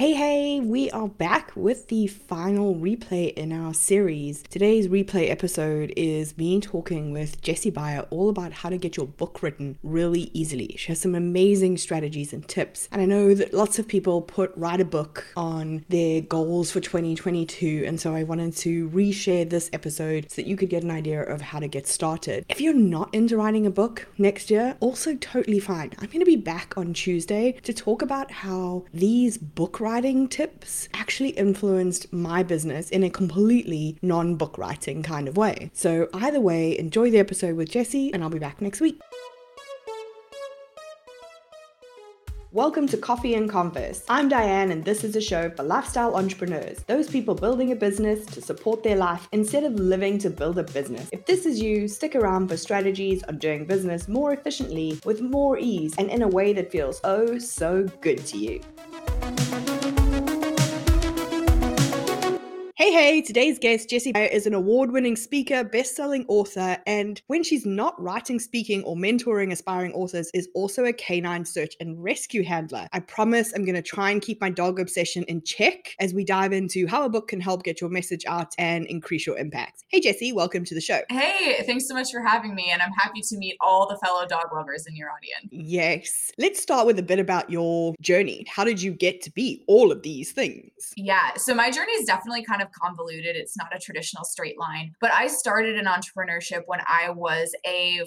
Hey, we are back with the final replay in our series. Today's replay episode is me talking with Jessie Beyer all about how to get your book written really easily. She has some amazing strategies and tips. And I know that lots of people write a book on their goals for 2022. And so I wanted to reshare this episode so that you could get an idea of how to get started. If you're not into writing a book next year, also totally fine. I'm going to be back on Tuesday to talk about how these book writing tips actually influenced my business in a completely non-book writing kind of way. So either way, enjoy the episode with Jessie, and I'll be back next week. Welcome to Coffee and Converse. I'm Diane, and this is a show for lifestyle entrepreneurs, those people building a business to support their life instead of living to build a business. If this is you, stick around for strategies on doing business more efficiently, with more ease, and in a way that feels oh so good to you. Hey, today's guest, Jessie Beyer, is an award-winning speaker, best-selling author, and when she's not writing, speaking, or mentoring aspiring authors, is also a canine search and rescue handler. I promise I'm going to try and keep my dog obsession in check as we dive into how a book can help get your message out and increase your impact. Hey, Jessie, welcome to the show. Hey, thanks so much for having me, and I'm happy to meet all the fellow dog lovers in your audience. Yes. Let's start with a bit about your journey. How did you get to be all of these things? Yeah, so my journey is definitely kind of convoluted. It's not a traditional straight line, but I started in entrepreneurship when I was a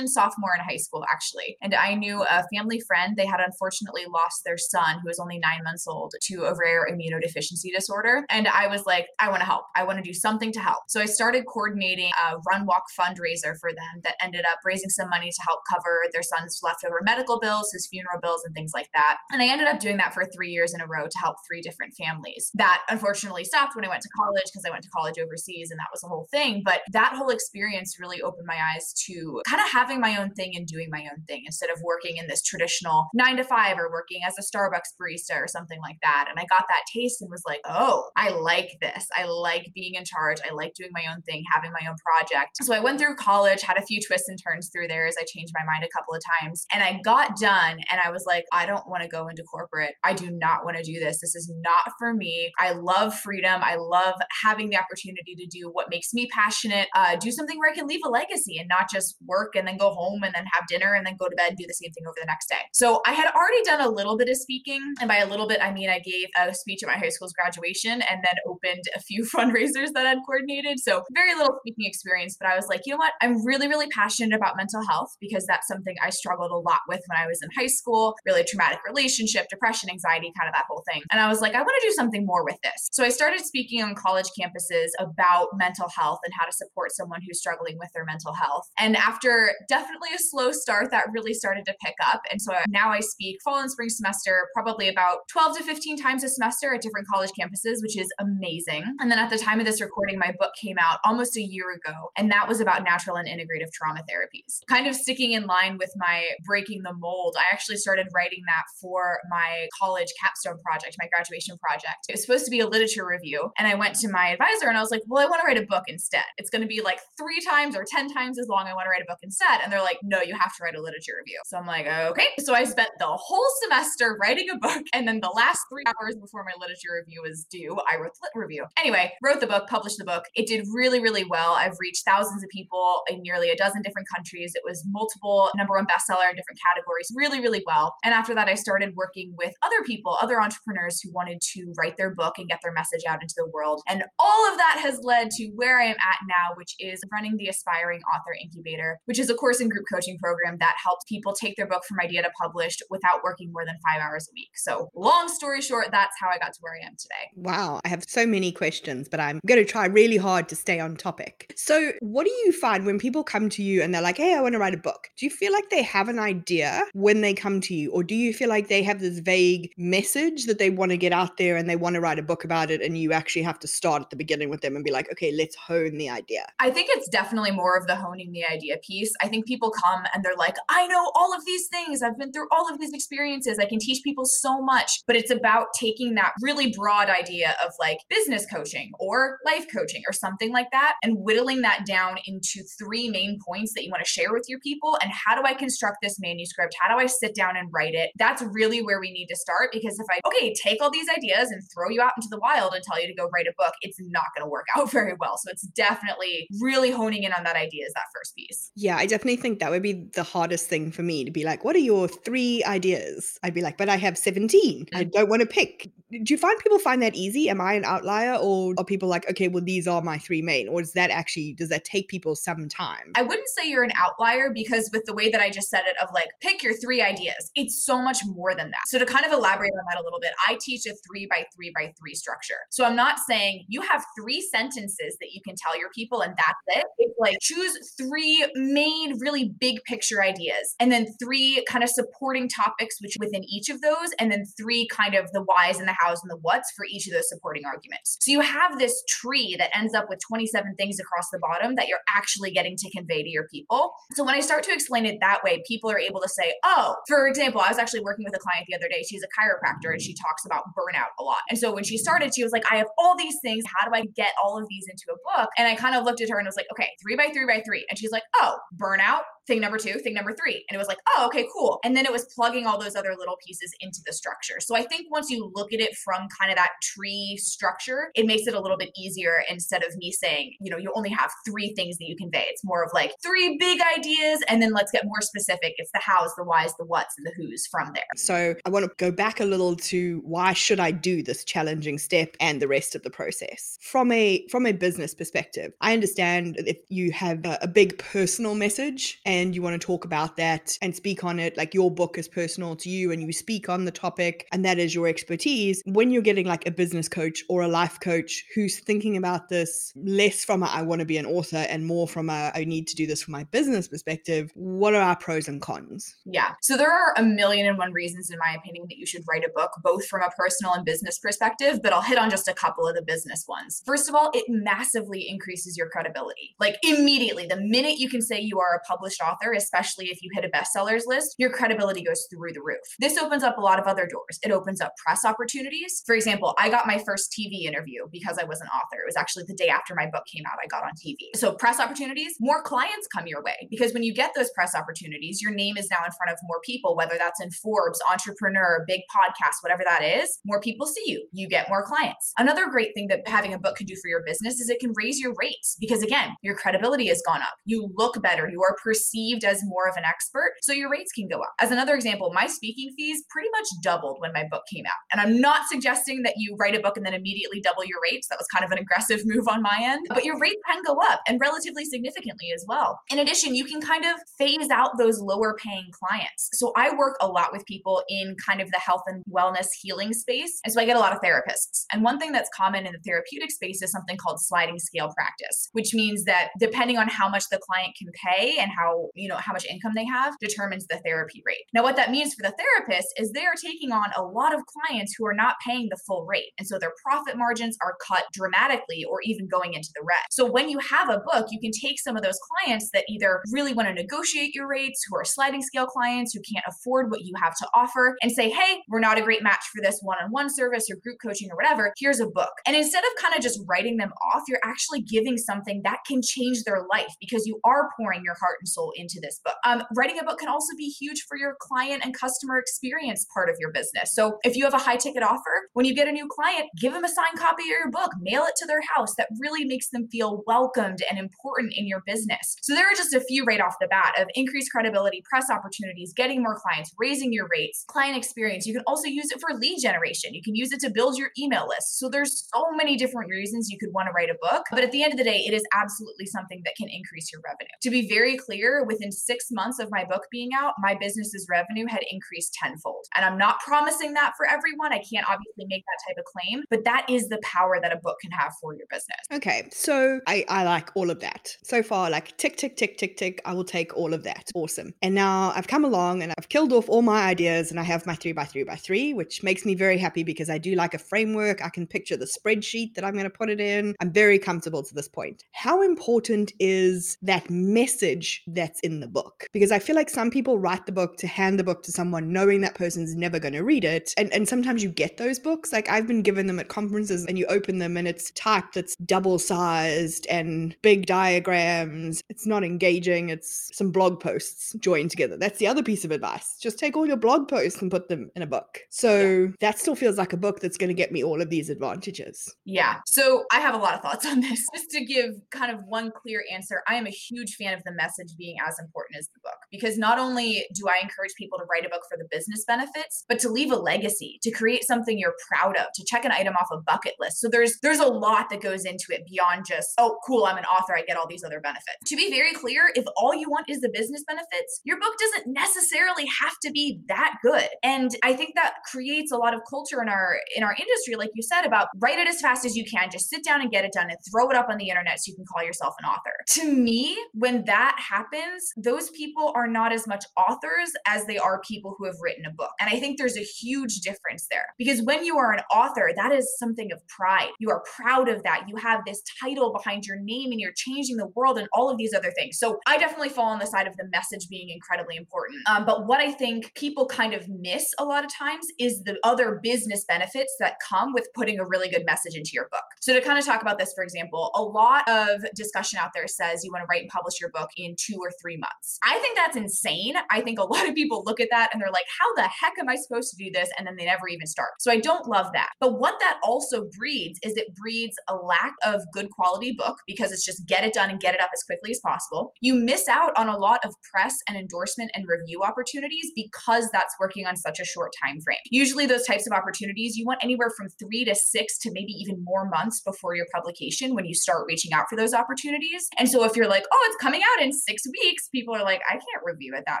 sophomore in high school, actually. And I knew a family friend. They had unfortunately lost their son, who was only 9 months old, to a rare immunodeficiency disorder. And I was like, I want to help. I want to do something to help. So I started coordinating a run walk fundraiser for them that ended up raising some money to help cover their son's leftover medical bills, his funeral bills, and things like that. And I ended up doing that for 3 years in a row to help 3 different families. That unfortunately stopped when I went to college, because I went to college overseas, and that was the whole thing. But that whole experience really opened my eyes to kind of having my own thing and doing my own thing instead of working in this traditional 9 to 5 or working as a Starbucks barista or something like that. And I got that taste and was like, oh, I like this. I like being in charge. I like doing my own thing, having my own project. So I went through college, had a few twists and turns through there as I changed my mind a couple of times. And I got done and I was like, I don't want to go into corporate. I do not want to do this. This is not for me. I love freedom. I love having the opportunity to do what makes me passionate, do something where I can leave a legacy and not just work and then go home and then have dinner and then go to bed and do the same thing over the next day. So I had already done a little bit of speaking. And by a little bit, I mean, I gave a speech at my high school's graduation and then opened a few fundraisers that I'd coordinated. So very little speaking experience, but I was like, you know what? I'm really, really passionate about mental health, because that's something I struggled a lot with when I was in high school, really traumatic relationship, depression, anxiety, kind of that whole thing. And I was like, I want to do something more with this. So I started speaking on college campuses about mental health and how to support someone who's struggling with their mental health. And after definitely a slow start, that really started to pick up. And so now I speak fall and spring semester, probably about 12 to 15 times a semester at different college campuses, which is amazing. And then at the time of this recording, my book came out almost a year ago, and that was about natural and integrative trauma therapies. Kind of sticking in line with my breaking the mold, I actually started writing that for my college capstone project, my graduation project. It was supposed to be a literature review. And I went to my advisor and I was like, well, I want to write a book instead. It's going to be like 3 times or 10 times as long. I want to write a book instead. And they're like, no, you have to write a literature review. So I'm like, okay. So I spent the whole semester writing a book. And then the last 3 hours before my literature review was due, I wrote the lit review. Anyway, wrote the book, published the book. It did really, really well. I've reached thousands of people in nearly a dozen different countries. It was multiple #1 bestseller in different categories, really, really well. And after that, I started working with other people, other entrepreneurs who wanted to write their book and get their message out into the world. And all of that has led to where I am at now, which is running the Aspiring Author Incubator, which is a course and group coaching program that helps people take their book from idea to published without working more than 5 hours a week. So long story short, that's how I got to where I am today. Wow. I have so many questions, but I'm going to try really hard to stay on topic. So what do you find when people come to you and they're like, hey, I want to write a book? Do you feel like they have an idea when they come to you? Or do you feel like they have this vague message that they want to get out there and they want to write a book about it, and you actually have have to start at the beginning with them and be like, okay, let's hone the idea? I think it's definitely more of the honing the idea piece. I think people come and they're like, I know all of these things. I've been through all of these experiences. I can teach people so much. But it's about taking that really broad idea of like business coaching or life coaching or something like that and whittling that down into three main points that you want to share with your people. And how do I construct this manuscript? How do I sit down and write it? That's really where we need to start, because if I, okay, take all these ideas and throw you out into the wild and tell you to go write a book, it's not going to work out very well. So it's definitely really honing in on that idea is that first piece. Yeah, I definitely think that would be the hardest thing for me to be like, what are your three ideas? I'd be like, but I have 17. I don't want to pick. Do you find people find that easy? Am I an outlier, or are people like, okay, well, these are my three main, or is that actually, does that take people some time? I wouldn't say you're an outlier, because with the way that I just said it of like, pick your three ideas, it's so much more than that. So to kind of elaborate on that a little bit, I teach a 3x3x3 structure. So I'm not saying you have three sentences that you can tell your people and that's it. It's like choose three main, really big picture ideas, and then three kind of supporting topics which within each of those, and then three kind of the whys and the hows and the whats for each of those supporting arguments. So you have this tree that ends up with 27 things across the bottom that you're actually getting to convey to your people. So when I start to explain it that way, people are able to say, oh, for example, I was actually working with a client the other day. She's a chiropractor and she talks about burnout a lot. And so when she started, she was like, I have all these things. How do I get all of these into a book? And I kind of looked at her and was like, okay, 3x3x3. And she's like, oh, burnout, thing number two, thing number three. And it was like, oh, okay, cool. And then it was plugging all those other little pieces into the structure. So I think once you look at it from kind of that tree structure, it makes it a little bit easier instead of me saying, you know, you only have three things that you convey. It's more of like three big ideas, and then let's get more specific. It's the hows, the whys, the whats, and the whos from there. So I want to go back a little to why should I do this challenging step and the rest of the process? From a business perspective, I understand if you have a big personal message and you want to talk about that and speak on it, like your book is personal to you and you speak on the topic and that is your expertise. When you're getting like a business coach or a life coach who's thinking about this less from a, I want to be an author, and more from a, I need to do this from my business perspective, what are our pros and cons? Yeah. So there are a million and one reasons, in my opinion, that you should write a book, both from a personal and business perspective, but I'll hit on just a couple of the business ones. First of all, it massively increases your credibility. Like immediately, the minute you can say you are a published author, especially if you hit a bestsellers list, your credibility goes through the roof. This opens up a lot of other doors. It opens up press opportunities. For example, I got my first TV interview because I was an author. It was actually the day after my book came out, I got on TV. So press opportunities, more clients come your way, because when you get those press opportunities, your name is now in front of more people, whether that's in Forbes, Entrepreneur, big podcast, whatever that is, more people see you. You get more clients. Another great thing that having a book can do for your business is it can raise your rates, because again, your credibility has gone up. You look better. You are perceived as more of an expert. So your rates can go up. As another example, my speaking fees pretty much doubled when my book came out. And I'm not suggesting that you write a book and then immediately double your rates. That was kind of an aggressive move on my end, but your rates can go up, and relatively significantly as well. In addition, you can kind of phase out those lower paying clients. So I work a lot with people in kind of the health and wellness healing space. And so I get a lot of therapists. And one thing that's common in the therapeutic space is something called sliding scale practice, which means that depending on how much the client can pay and how, you know, how much income they have determines the therapy rate. Now, what that means for the therapist is they are taking on a lot of clients who are not paying the full rate. And so their profit margins are cut dramatically or even going into the red. So when you have a book, you can take some of those clients that either really want to negotiate your rates, who are sliding scale clients, who can't afford what you have to offer, and say, hey, we're not a great match for this one-on-one service or group coaching or whatever. Here's a book. And instead of kind of just writing them off, you're actually giving something that can change their life, because you are pouring your heart and soul into this book. Writing a book can also be huge for your client and customer experience part of your business. So if you have a high ticket offer, when you get a new client, give them a signed copy of your book, mail it to their house. That really makes them feel welcomed and important in your business. So there are just a few right off the bat of increased credibility, press opportunities, getting more clients, raising your rates, client experience. You can also use it for lead generation. You can use it to build your email list. So there's so many different reasons you could want to write a book. But at the end of the day, it is absolutely something that can increase your revenue. To be very clear, within 6 months of my book being out, my business's revenue had increased tenfold. And I'm not promising that for everyone. I can't can't obviously make that type of claim, but that is the power that a book can have for your business. Okay. So I like all of that. So far, like tick, tick, tick, tick, tick. I will take all of that. Awesome. And now I've come along and I've killed off all my ideas and I have my 3x3x3, which makes me very happy because I do like a framework. I can picture the spreadsheet that I'm going to put it in. I'm very comfortable to this point. How important is that message that's in the book? Because I feel like some people write the book to hand the book to someone knowing that person's never going to read it. And sometimes you get those books. Like I've been given them at conferences and you open them and it's type that's double-sized and big diagrams. It's not engaging. It's some blog posts joined together. That's the other piece of advice. Just take all your blog posts and put them in a book. So that still feels like a book that's going to get me all of these advantages. Yeah. So I have a lot of thoughts on this. Just to give kind of one clear answer, I am a huge fan of the message being as important as the book, because not only do I encourage people to write a book for the business benefits, but to leave a legacy, to create something you're proud of, to check an item off a bucket list. So there's a lot that goes into it beyond just, oh, cool, I'm an author, I get all these other benefits. To be very clear, if all you want is the business benefits, your book doesn't necessarily have to be that good. And I think that creates a lot of culture in our industry, like you said, about write it as fast as you can, just sit down and get it done and throw it up on the internet so you can call yourself an author. To me, when that happens, those people are not as much authors as they are people who have written a book. And I think there's a huge difference there, because when you are an author, that is something of pride. You are proud of that. You have this title behind your name and you're changing the world and all of these other things. So I definitely fall on the side of the message being incredibly important. But what I think people kind of miss a lot of times is the other business benefits that come with putting a really good message into your book. So to kind of talk about this, for example, a lot of discussion out there says you want to write and publish your book in 2 or 3 months. I think that's insane. I think a lot of people look at that and they're like, how the heck am I supposed to do this? And then they never even start. So I don't love that. But what that also breeds is it breeds a lack of good quality book, because it's just get it done and get it up as quickly as possible. You miss out on a lot of press and endorsement and review opportunities because that's working on such a short time frame. Usually those types of opportunities, you want anywhere from 3 to 6 to maybe even more months before your publication when you start reaching out for those opportunities. And so if you're like, oh, it's coming out in 6 weeks, people are like, I can't review it that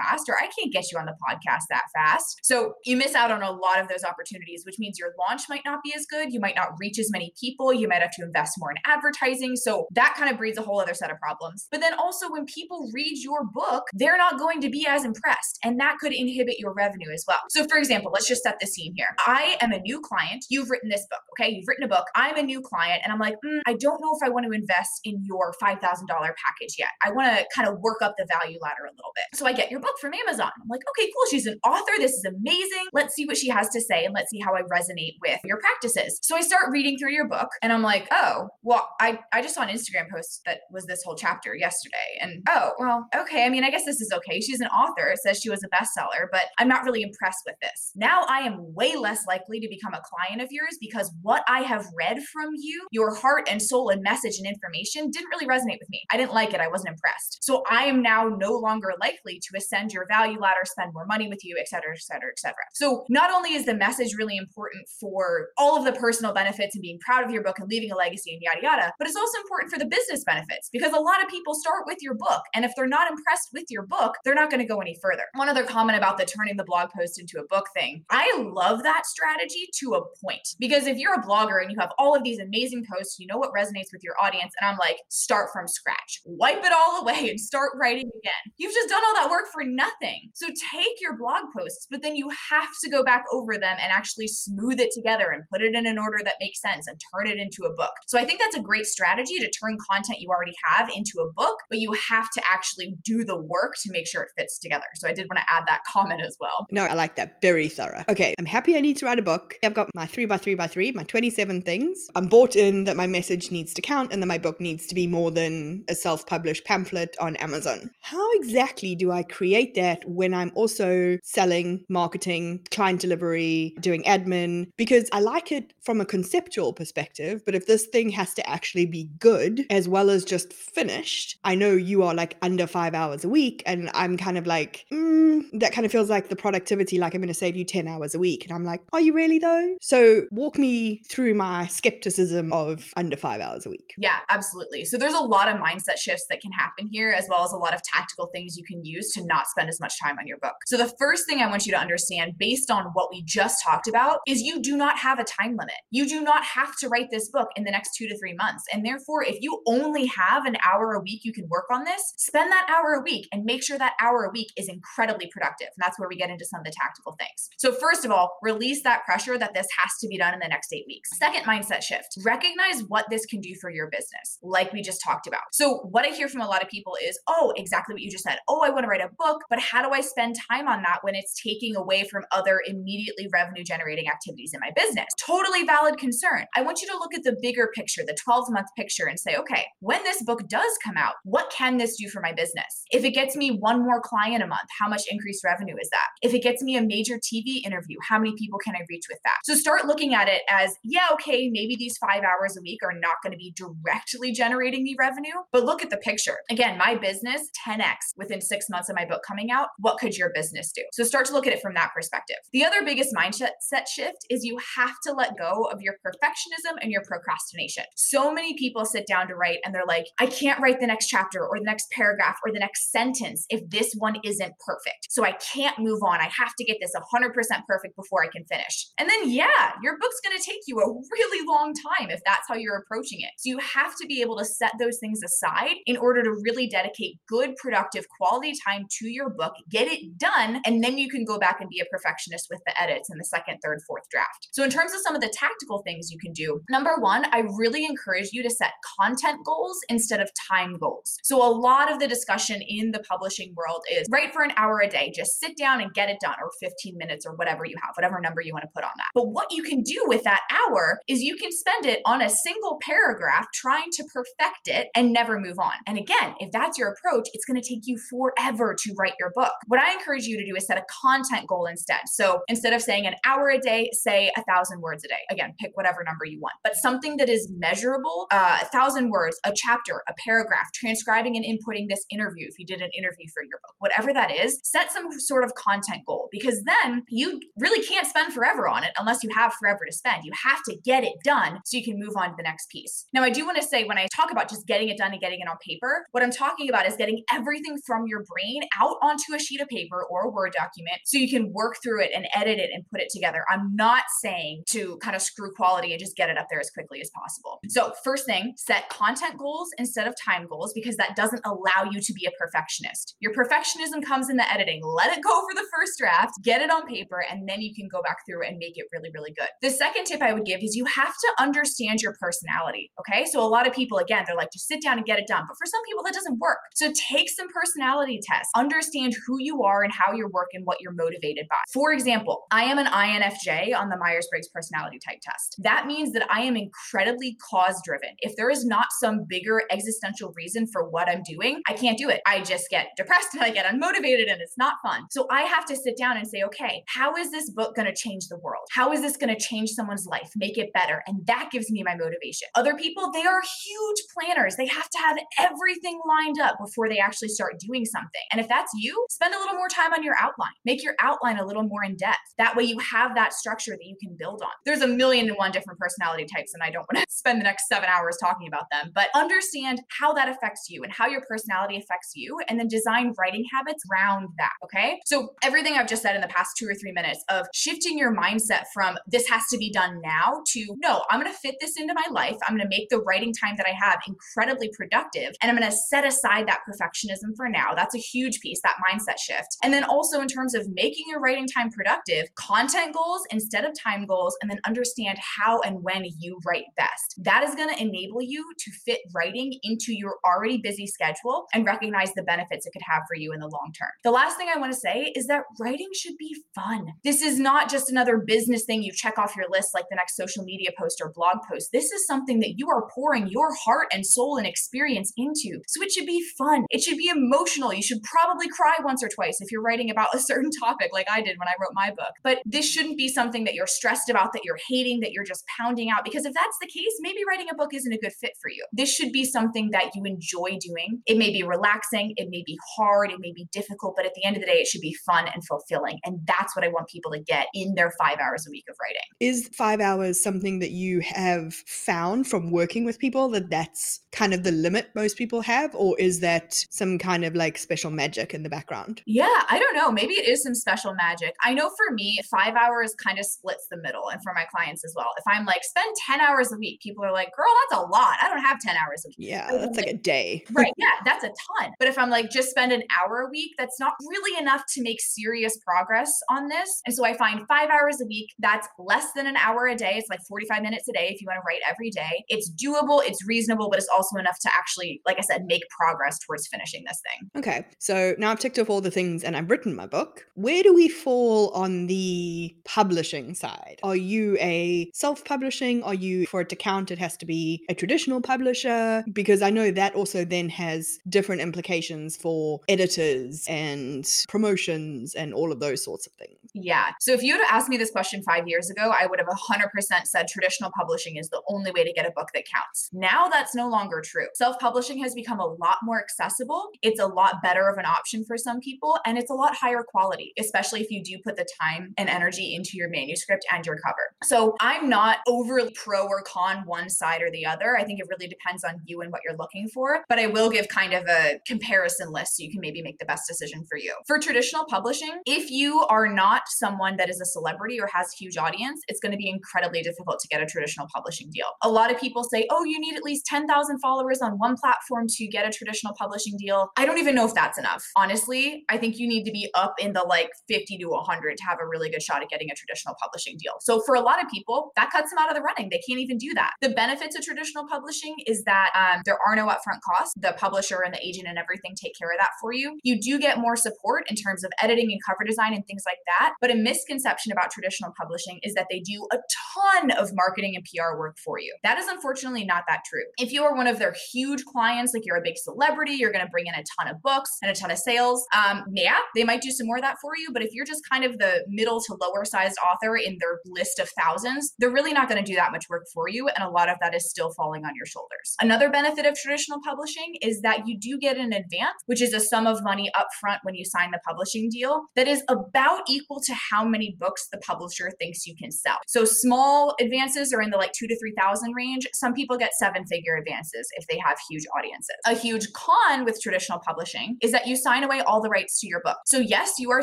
fast, or I can't get you on the podcast that fast. So you miss out on a lot of those opportunities, which means your launch might not be as good. You might not reach as many people. You might have to invest more in advertising. So that kind of breeds a whole other set of problems. But then also when people read your book, they're not going to be as impressed, and that could inhibit your revenue as well. So for example, let's just set the scene here. I am a new client. You've written this book. Okay. You've written a book. I'm a new client and I'm like, I don't know if I want to invest in your $5,000 package yet. I want to kind of work up the value ladder a little bit. So I get your book from Amazon. I'm like, okay, cool. She's an author. This is amazing. Let's see what she has to say and let's see how I resonate with your practices. So I start reading through your book and I'm like, oh, well, I just saw an Instagram post that was this whole chapter yesterday. And oh, well, okay. I mean, I guess this is okay. She's an author. It says she was a bestseller, but I'm not really impressed with this. Now I am way less likely to become a client of yours because what I have read from you, your heart and soul and message and information didn't really resonate with me. I didn't like it. I wasn't impressed. So I am now no longer likely to ascend your value ladder, spend more money with you, et cetera, et cetera, et cetera. So not only is the message really important for all of the personal benefits and being proud of your book and leaving a legacy and yada, yada, but it's also important for the business benefits, because a lot of people start with your book. And if they're not impressed with your book, they're not going to go any further. One other comment about the turning the blog post into a book thing. I love that strategy to a point, because if you're a blogger and you have all of these amazing posts, you know what resonates with your audience. And I'm like, start from scratch, wipe it all away and start writing again. You've just done all that work for nothing. So take your blog posts, but then you have to go back over them and actually smooth it together and put it in an order that makes sense and turn it into a book. So I think that's a great strategy to turn content you already have into a book, but you have to actually do the work to make sure it fits together. So I did want to add that comment as well. No, I like that. Very thorough. Okay. I'm happy I need to write a book. I've got my 3x3x3, my 27 things. I'm bought in that my message needs to count and that my book needs to be more than a self-published pamphlet on Amazon. How exactly do I create that when I'm also selling, marketing, client delivery, doing admin? Because I like it from a conceptual perspective, but if this thing has to actually be good as well as just finished, I know you are like under 5 hours a week and I'm kind of like, that kind of feels like the productivity, like I'm going to save you 10 hours a week. And I'm like, are you really though? So walk me through my skepticism of under 5 hours a week. Yeah, absolutely. So there's a lot of mindset shifts that can happen here, as well as a lot of tactical things you can use to not spend as much time on your book. So the first thing I want you to understand, based on what we just talked about is you do not have a time limit. You do not have to write this book in the next 2 to 3 months. And therefore, if you only have an hour a week you can work on this, spend that hour a week and make sure that hour a week is incredibly productive. And that's where we get into some of the tactical things. So first of all, release that pressure that this has to be done in the next 8 weeks. Second mindset shift, recognize what this can do for your business, like we just talked about. So what I hear from a lot of people is, oh, exactly what you just said. Oh, I want to write a book, but how do I spend time on that when it's taking away from other immediately revenue generating activities in my business? Totally valid concern. I want you to look at the bigger picture, the 12-month picture, and say, okay, when this book does come out, what can this do for my business? If it gets me one more client a month, how much increased revenue is that? If it gets me a major TV interview, how many people can I reach with that? So start looking at it as, yeah, okay, maybe these 5 hours a week are not going to be directly generating me revenue, but look at the picture. Again, my business 10x within 6 months of my book coming out. What could your business do? So start to look at it from that perspective. The other biggest mindset shift is you have to let go of your perfectionism and your procrastination. So many people sit down to write and they're like, I can't write the next chapter or the next paragraph or the next sentence if this one isn't perfect. So I can't move on. I have to get this 100% perfect before I can finish. And then yeah, your book's going to take you a really long time if that's how you're approaching it. So you have to be able to set those things aside in order to really dedicate good, productive, quality time to your book, get it done, and then you can go back and be a perfectionist with the edits and the second, third, fourth draft. So in terms of some of the tactical things you can do, number one, I really encourage you to set content goals instead of time goals. So a lot of the discussion in the publishing world is write for an hour a day, just sit down and get it done, or 15 minutes or whatever you have, whatever number you want to put on that. But what you can do with that hour is you can spend it on a single paragraph trying to perfect it and never move on. And again, if that's your approach, it's going to take you forever to write your book. What I encourage you to do is set a content goal instead. So instead of saying an hour a day, say 1,000 words a day. Again, pick whatever number you want, but something that is measurable, 1,000 words, a chapter, a paragraph, transcribing and inputting this interview, if you did an interview for your book, whatever that is, set some sort of content goal, because then you really can't spend forever on it unless you have forever to spend. You have to get it done so you can move on to the next piece. Now, I do want to say when I talk about just getting it done and getting it on paper, what I'm talking about is getting everything from your brain out onto a sheet of paper or a Word document so you can work through it and edit it and put it together. I'm not saying to kind of screw quality and just get it up there as quickly as possible. So first thing, set content goals instead of time goals, because that doesn't allow you to be a perfectionist. Your perfectionism comes in the editing. Let it go for the first draft, get it on paper, and then you can go back through and make it really, really good. The second tip I would give is you have to understand your personality, okay? So a lot of people, again, they're like, just sit down and get it done. But for some people, that doesn't work. So take some personality tests, understand who you are and how you work and what you're motivated by. For example, I am an INFJ on the Myers-Briggs personality type test. That means that I am incredibly cause-driven. If there is not some bigger existential reason for what I'm doing, I can't do it. I just get depressed and I get unmotivated and it's not fun. So I have to sit down and say, okay, how is this book going to change the world? How is this going to change someone's life, make it better? And that gives me my motivation. Other people, they are huge planners. They have to have everything lined up before they actually start doing something. And if that's you, spend a little more time on your outline. Make your outline a little more in depth. That way you have that structure that you can build on. There's a million and one different personality types, and I don't want to spend the next 7 hours talking about them, but understand how that affects you and how your personality affects you, and then design writing habits around that, okay? So everything I've just said in the past 2 or 3 minutes of shifting your mindset from this has to be done now to, no, I'm going to fit this into my life. I'm going to make the writing time that I have incredibly productive. And I'm going to set aside that perfectionism for now. That's a huge piece, that mindset shift. And then also in terms of making your writing time productive, content goals instead of time goals, and then understand how and when you write best. That is going to enable you to fit writing into your already busy schedule and recognize the benefits it could have for you in the long term. The last thing I want to say is that writing should be fun. This is not just another business thing you check off your list like the next social media post or blog post. This is something that you are pouring your heart and soul and experience into. So it should be fun. It should be emotional. You should probably cry once or twice if you're writing about a certain topic like I did when I wrote my book. But this shouldn't be something that you're stressed about, that you're hating, that you're just pounding out. Because if that's the case, maybe writing a book isn't a good fit for you. This should be something that you enjoy doing. It may be relaxing. It may be hard. It may be difficult. But at the end of the day, it should be fun and fulfilling. And that's what I want people to get in their 5 hours a week of writing. Is 5 hours something that you have found from working with people, that that's kind of the limit most people have? Or is that some kind of like special magic in the background? Yeah, I don't know. Maybe it is some special magic. I know for me, 5 hours hours kind of splits the middle. And for my clients as well, if I'm like, spend 10 hours a week, people are like, girl, that's a lot. I don't have 10 hours a week. Yeah, that's like a day. Right. Yeah, that's a ton. But if I'm like, just spend an hour a week, that's not really enough to make serious progress on this. And so I find 5 hours a week, that's less than an hour a day. It's like 45 minutes a day if you want to write every day. It's doable, it's reasonable, but it's also enough to actually, like I said, make progress towards finishing this thing. Okay. So now I've ticked off all the things and I've written my book. Where do we fall on the publishing side? Are you a self-publishing? Are you, for it to count, it has to be a traditional publisher? Because I know that also then has different implications for editors and promotions and all of those sorts of things. Yeah. So if you had asked me this question 5 years ago, I would have 100% said traditional publishing is the only way to get a book that counts. Now that's no longer true. Self-publishing has become a lot more accessible. It's a lot better of an option for some people, and it's a lot higher quality, especially if you do put the time and energy into your manuscript and your cover. So I'm not overly pro or con one side or the other. I think it really depends on you and what you're looking for, but I will give kind of a comparison list so you can maybe make the best decision for you. For traditional publishing, if you are not someone that is a celebrity or has a huge audience, it's going to be incredibly difficult to get a traditional publishing deal. A lot of people say, oh, you need at least 10,000 followers on one platform to get a traditional publishing deal. I don't even know if that's enough. Honestly, I think you need to be up in the like 50 to 100 to have a really good shot at getting a traditional publishing deal. So for a lot of people, that cuts them out of the running. They can't even do that. The benefits of traditional publishing is that there are no upfront costs. The publisher and the agent and everything take care of that for you. You do get more support in terms of editing and cover design and things like that. But a misconception about traditional publishing is that they do a ton of marketing and PR work for you. That is unfortunately not that true. If you are one of their huge clients, like you're a big celebrity, you're going to bring in a ton of books and a ton of sales. Yeah, they might do some more of that for you. But if you're just kind of the middle to lower sized author in their list of thousands, they're really not going to do that much work for you. And a lot of that is still falling on your shoulders. Another benefit of traditional publishing is that you do get an advance, which is a sum of money upfront when you sign the publishing deal that is about equal to how many books the publisher thinks you can sell. So small advances are in the like 2,000 to 3,000 range. Some people get 7-figure advances if they have huge audiences. A huge con with traditional publishing is that you sign away all the rights to your book. So yes, you are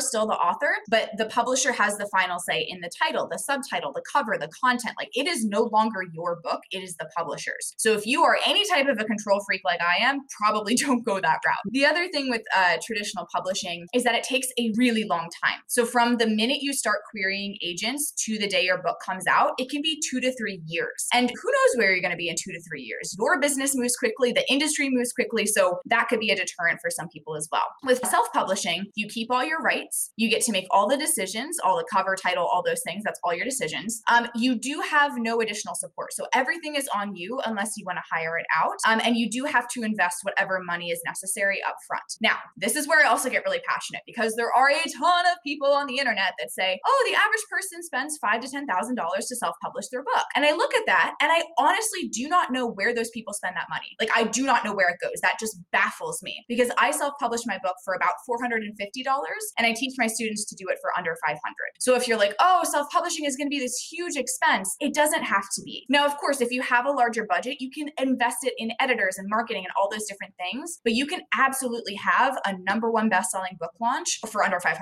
still the author, but the publisher has the final say in the title, the subtitle, the cover, the content. Like it is no longer your book. It is the publisher's. So if you are any type of a control freak like I am, probably don't go that route. The other thing with traditional publishing is that it takes a really long time. So from the minute you start querying agents to the day your book comes out, it can be 2 to 3 years. And who knows where you're going to be in 2 to 3 years. Your business moves quickly, the industry moves quickly. So that could be a deterrent for some people as well. With self-publishing, you keep all your rights. You get to make all the decisions, all the cover, title, all those things. That's all your decisions. You do have no additional support. So everything is on you unless you want to hire it out. And you do have to invest whatever money is necessary up front. Now, this is where I also get really passionate because there are a ton of people on the internet that say, oh, the average person spends $5,000 to $10,000 to self-publish their book. And I look at that and I honestly do not know where those people spend that money. Like I do not know where it goes. That just baffles me because I self-published my book for about $450 and I teach my students to do it for under $500. So if you're like, oh, self-publishing is going to be this huge expense, it doesn't have to be. Now, of course, if you have a larger budget, you can invest it in editors and marketing and all those different things, but you can absolutely have a #1 best-selling book launch for under $500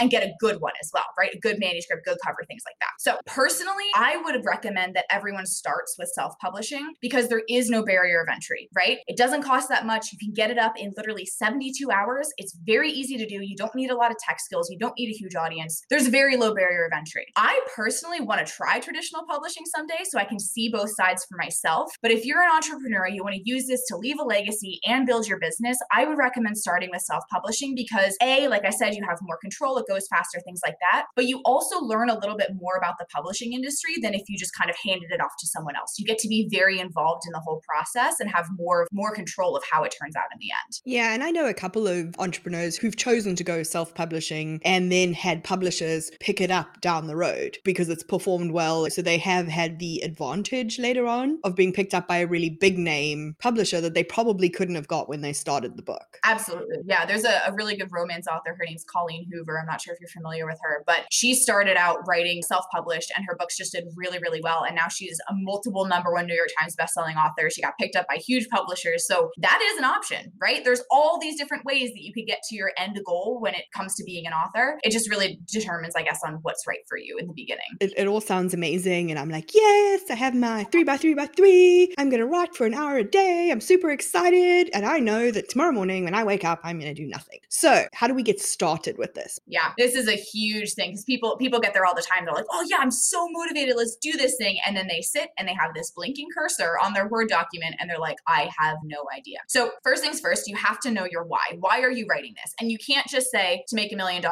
and get a good one as well, right? A good manuscript, good cover, things like that. So personally, I would recommend that everyone starts with self-publishing because there is no barrier of entry, right? It doesn't cost that much. You can get it up in literally 72 hours. It's very easy to do. You don't need a lot of tech skills. You don't need a huge audience. There's very low barrier of entry. I personally want to try traditional publishing someday so I can see both sides for myself. But if you're an entrepreneur, you want to use this to leave a legacy and build your business, I would recommend starting with self-publishing because A, like I said, you have more control, it goes faster, things like that. But you also learn a little bit more about the publishing industry than if you just kind of handed it off to someone else. You get to be very involved in the whole process and have more control of how it turns out in the end. Yeah. And I know a couple of entrepreneurs who've chosen to go self-publishing and then had publishers pick it up down the road because it's performed well. So they have had the advantage later on of being picked up by a really big name publisher that they probably couldn't have got when they started the book. Absolutely. Yeah. There's a really good romance author. Her name's Colleen Hoover. I'm not sure if you're familiar familiar with her, but she started out writing self-published and her books just did really, really well. And now she's a multiple #1 New York Times bestselling author. She got picked up by huge publishers. So that is an option, right? There's all these different ways that you could get to your end goal when it comes to being an author. It just really determines, I guess, on what's right for you in the beginning. It all sounds amazing. And I'm like, yes, I have my 3x3x3. I'm going to write for an hour a day. I'm super excited. And I know that tomorrow morning when I wake up, I'm going to do nothing. So how do we get started with this? Yeah, this is a huge thing because people get there all the time. They're like, oh yeah, I'm so motivated. Let's do this thing. And then they sit and they have this blinking cursor on their Word document. And they're like, I have no idea. So first things first, you have to know your why. Why are you writing this? And you can't just say to make $1 million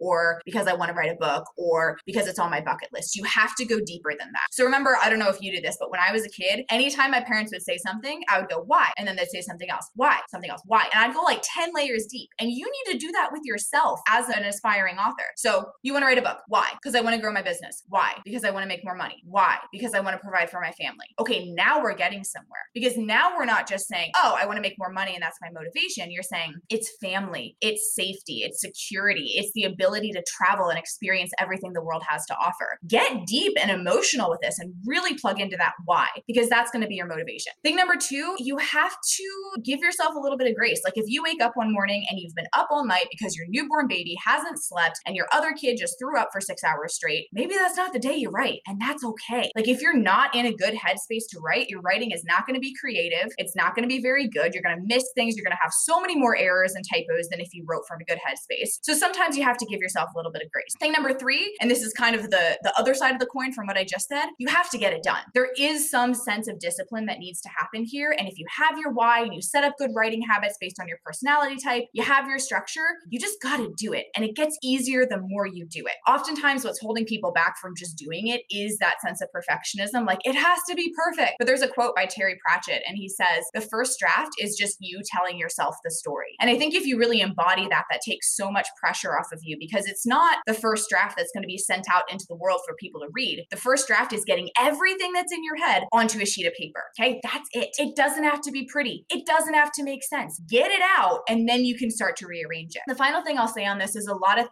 or because I want to write a book or because it's on my bucket list. You have to go deeper than that. So remember, I don't know if you did this, but when I was a kid, anytime my parents would say something, I would go, why? And then they'd say something else. Why? Something else. Why? And I'd go like 10 layers deep. And you need to do that with yourself as an aspiring author. So you want to write a book. Why? Because I want to grow my business. Why? Because I want to make more money. Why? Because I want to provide for my family. Okay, now we're getting somewhere because now we're not just saying, oh, I want to make more money and that's my motivation. You're saying it's family, it's safety, it's security, it's the ability to travel and experience everything the world has to offer. Get deep and emotional with this and really plug into that why, because that's going to be your motivation. Thing number two, you have to give yourself a little bit of grace. Like if you wake up one morning and you've been up all night because your newborn baby hasn't slept and your other kid just threw up for 6 hours straight, maybe that's not the day you write. And that's okay. Like if you're not in a good headspace to write, your writing is not going to be creative. It's not going to be very good. You're going to miss things. You're going to have so many more errors and typos than if you wrote from a good headspace. So sometimes you have to give yourself a little bit of grace. Thing number three, and this is kind of the other side of the coin from what I just said, you have to get it done. There is some sense of discipline that needs to happen here. And if you have your why and you set up good writing habits based on your personality type, you have your structure, you just got to do it. And it gets easier the more you do it. Oftentimes what's holding people back from just doing it is that sense of perfectionism. Like it has to be perfect. But there's a quote by Terry Pratchett and he says, the first draft is just you telling yourself the story. And I think if you really embody that, that takes so much pressure off of you because it's not the first draft that's going to be sent out into the world for people to read. The first draft is getting everything that's in your head onto a sheet of paper. Okay, that's it. It doesn't have to be pretty. It doesn't have to make sense. Get it out and then you can start to rearrange it. The final thing I'll say on this is a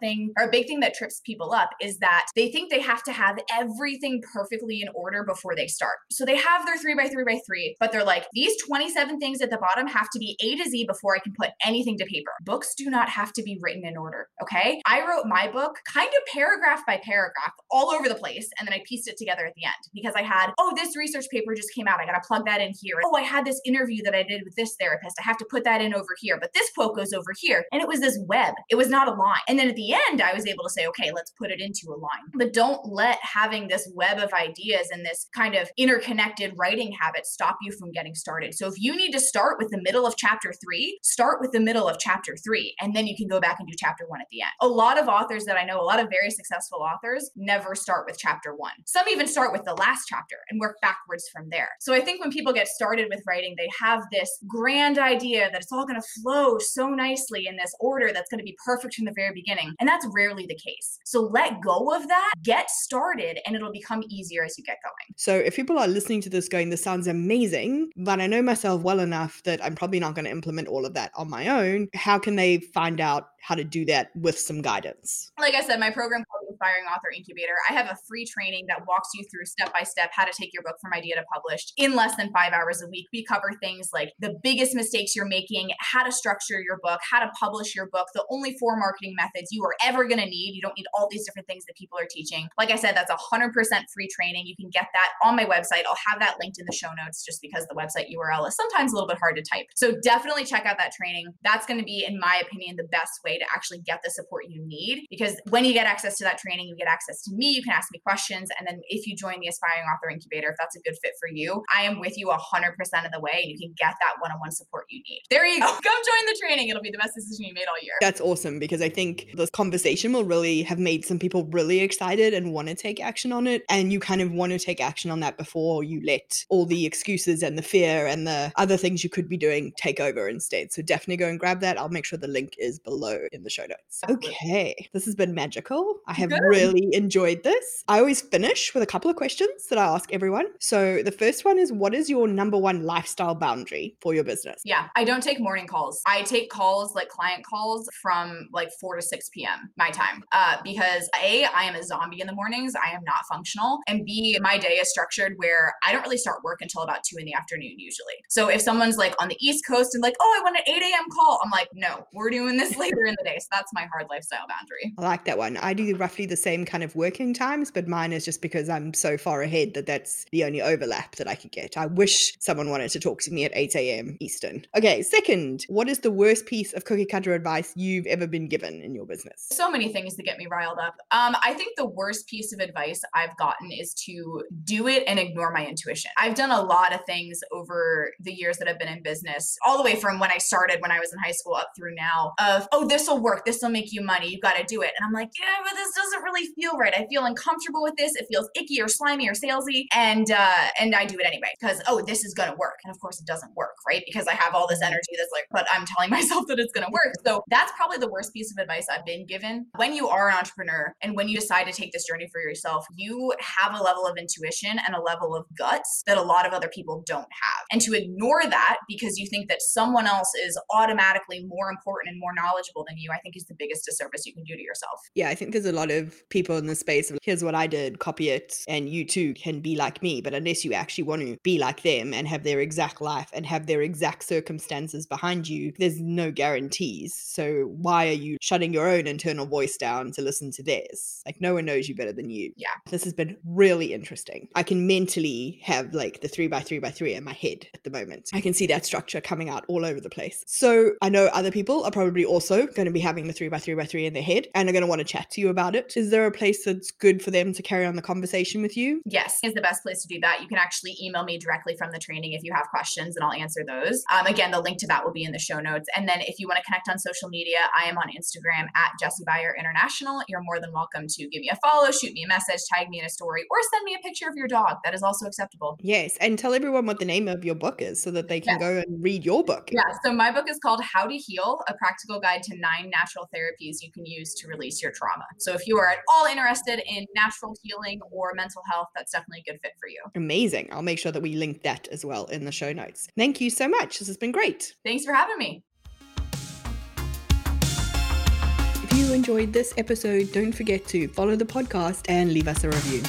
big thing that trips people up is that they think they have to have everything perfectly in order before they start. So they have their 3x3x3, but they're like, these 27 things at the bottom have to be A to Z before I can put anything to paper. Books do not have to be written in order. Okay. I wrote my book kind of paragraph by paragraph all over the place. And then I pieced it together at the end because I had, oh, this research paper just came out. I got to plug that in here. Oh, I had this interview that I did with this therapist. I have to put that in over here, but this quote goes over here. And it was this web. It was not a line. And then at the end, I was able to say, okay, let's put it into a line. But don't let having this web of ideas and this kind of interconnected writing habit stop you from getting started. So if you need to start with the middle of chapter 3, start with the middle of chapter 3, and then you can go back and do chapter 1 at the end. A lot of authors that I know, a lot of very successful authors never start with chapter 1. Some even start with the last chapter and work backwards from there. So I think when people get started with writing, they have this grand idea that it's all going to flow so nicely in this order that's going to be perfect from the very beginning. And that's rarely the case. So let go of that, get started, and it'll become easier as you get going. So if people are listening to this going, this sounds amazing, but I know myself well enough that I'm probably not going to implement all of that on my own, how can they find out how to do that with some guidance? Like I said, my program called Aspiring Author Incubator, I have a free training that walks you through step-by-step how to take your book from idea to published in less than 5 hours a week. We cover things like the biggest mistakes you're making, how to structure your book, how to publish your book, the only 4 marketing methods you are ever going to need. You don't need all these different things that people are teaching. Like I said, that's 100% free training. You can get that on my website. I'll have that linked in the show notes just because the website URL is sometimes a little bit hard to type. So definitely check out that training. That's going to be, in my opinion, the best way to actually get the support you need, because when you get access to that training, you get access to me, you can ask me questions. And then if you join the Aspiring Author Incubator, if that's a good fit for you, I am with you 100% of the way and you can get that one-on-one support you need. There you go. Come join the training. It'll be the best decision you made all year. That's awesome, because I think this conversation will really have made some people really excited and want to take action on it. And you kind of want to take action on that before you let all the excuses and the fear and the other things you could be doing take over instead. So definitely go and grab that. I'll make sure the link is below in the show notes. Okay. This has been magical. I have really enjoyed this. I always finish with a couple of questions that I ask everyone. So the first one is, what is your number one lifestyle boundary for your business? Yeah, I don't take morning calls. I take calls, like client calls, from like 4 to 6 p.m. my time because A, I am a zombie in the mornings. I am not functional. And B, my day is structured where I don't really start work until about 2 in the afternoon usually. So if someone's like on the East Coast and like, oh, I want an 8 a.m. call, I'm like, no, we're doing this later in the day. So that's my hard lifestyle boundary. I like that one. I do roughly the same kind of working times, but mine is just because I'm so far ahead that that's the only overlap that I could get. I wish someone wanted to talk to me at 8 a.m. Eastern. Okay, second, what is the worst piece of cookie cutter advice you've ever been given in your business? So many things that get me riled up. I think the worst piece of advice I've gotten is to do it and ignore my intuition. I've done a lot of things over the years that I've been in business, all the way from when I started when I was in high school up through now of, oh, this will work. This will make you money. You got to do it. And I'm like, yeah, but this doesn't really feel right. I feel uncomfortable with this. It feels icky or slimy or salesy. And I do it anyway because, oh, this is going to work. And of course it doesn't work, right? Because I have all this energy that's like, but I'm telling myself that it's going to work. So that's probably the worst piece of advice I've been given. When you are an entrepreneur and when you decide to take this journey for yourself, you have a level of intuition and a level of guts that a lot of other people don't have. And to ignore that because you think that someone else is automatically more important and more knowledgeable than you, I think is the biggest disservice you can do to yourself. Yeah, I think there's a lot of people in the space of here's what I did, copy it, and you too can be like me. But unless you actually want to be like them and have their exact life and have their exact circumstances behind you, there's no guarantees. So why are you shutting your own internal voice down to listen to theirs? Like no one knows you better than you. Yeah. This has been really interesting. I can mentally have like the 3x3x3 in my head at the moment. I can see that structure coming out all over the place. So I know other people are probably also going to be having the 3x3x3 in their head and are going to want to chat to you about it. Is there a place that's good for them to carry on the conversation with you? Yes, is the best place to do that. You can actually email me directly from the training if you have questions and I'll answer those. Again, the link to that will be in the show notes. And then if you want to connect on social media, I am on Instagram at Jessie Beyer International. You're more than welcome to give me a follow, shoot me a message, tag me in a story, or send me a picture of your dog. That is also acceptable. Yes. And tell everyone what the name of your book is so that they can go and read your book. Yeah. So my book is called How to Heal, A Practical Guide to 9 Natural Therapies You Can Use to Release Your Trauma. So if you are at all interested in natural healing or mental health, that's definitely a good fit for you. Amazing. I'll make sure that we link that as well in the show notes. Thank you so much. This has been great. Thanks for having me. If you enjoyed this episode, don't forget to follow the podcast and leave us a review.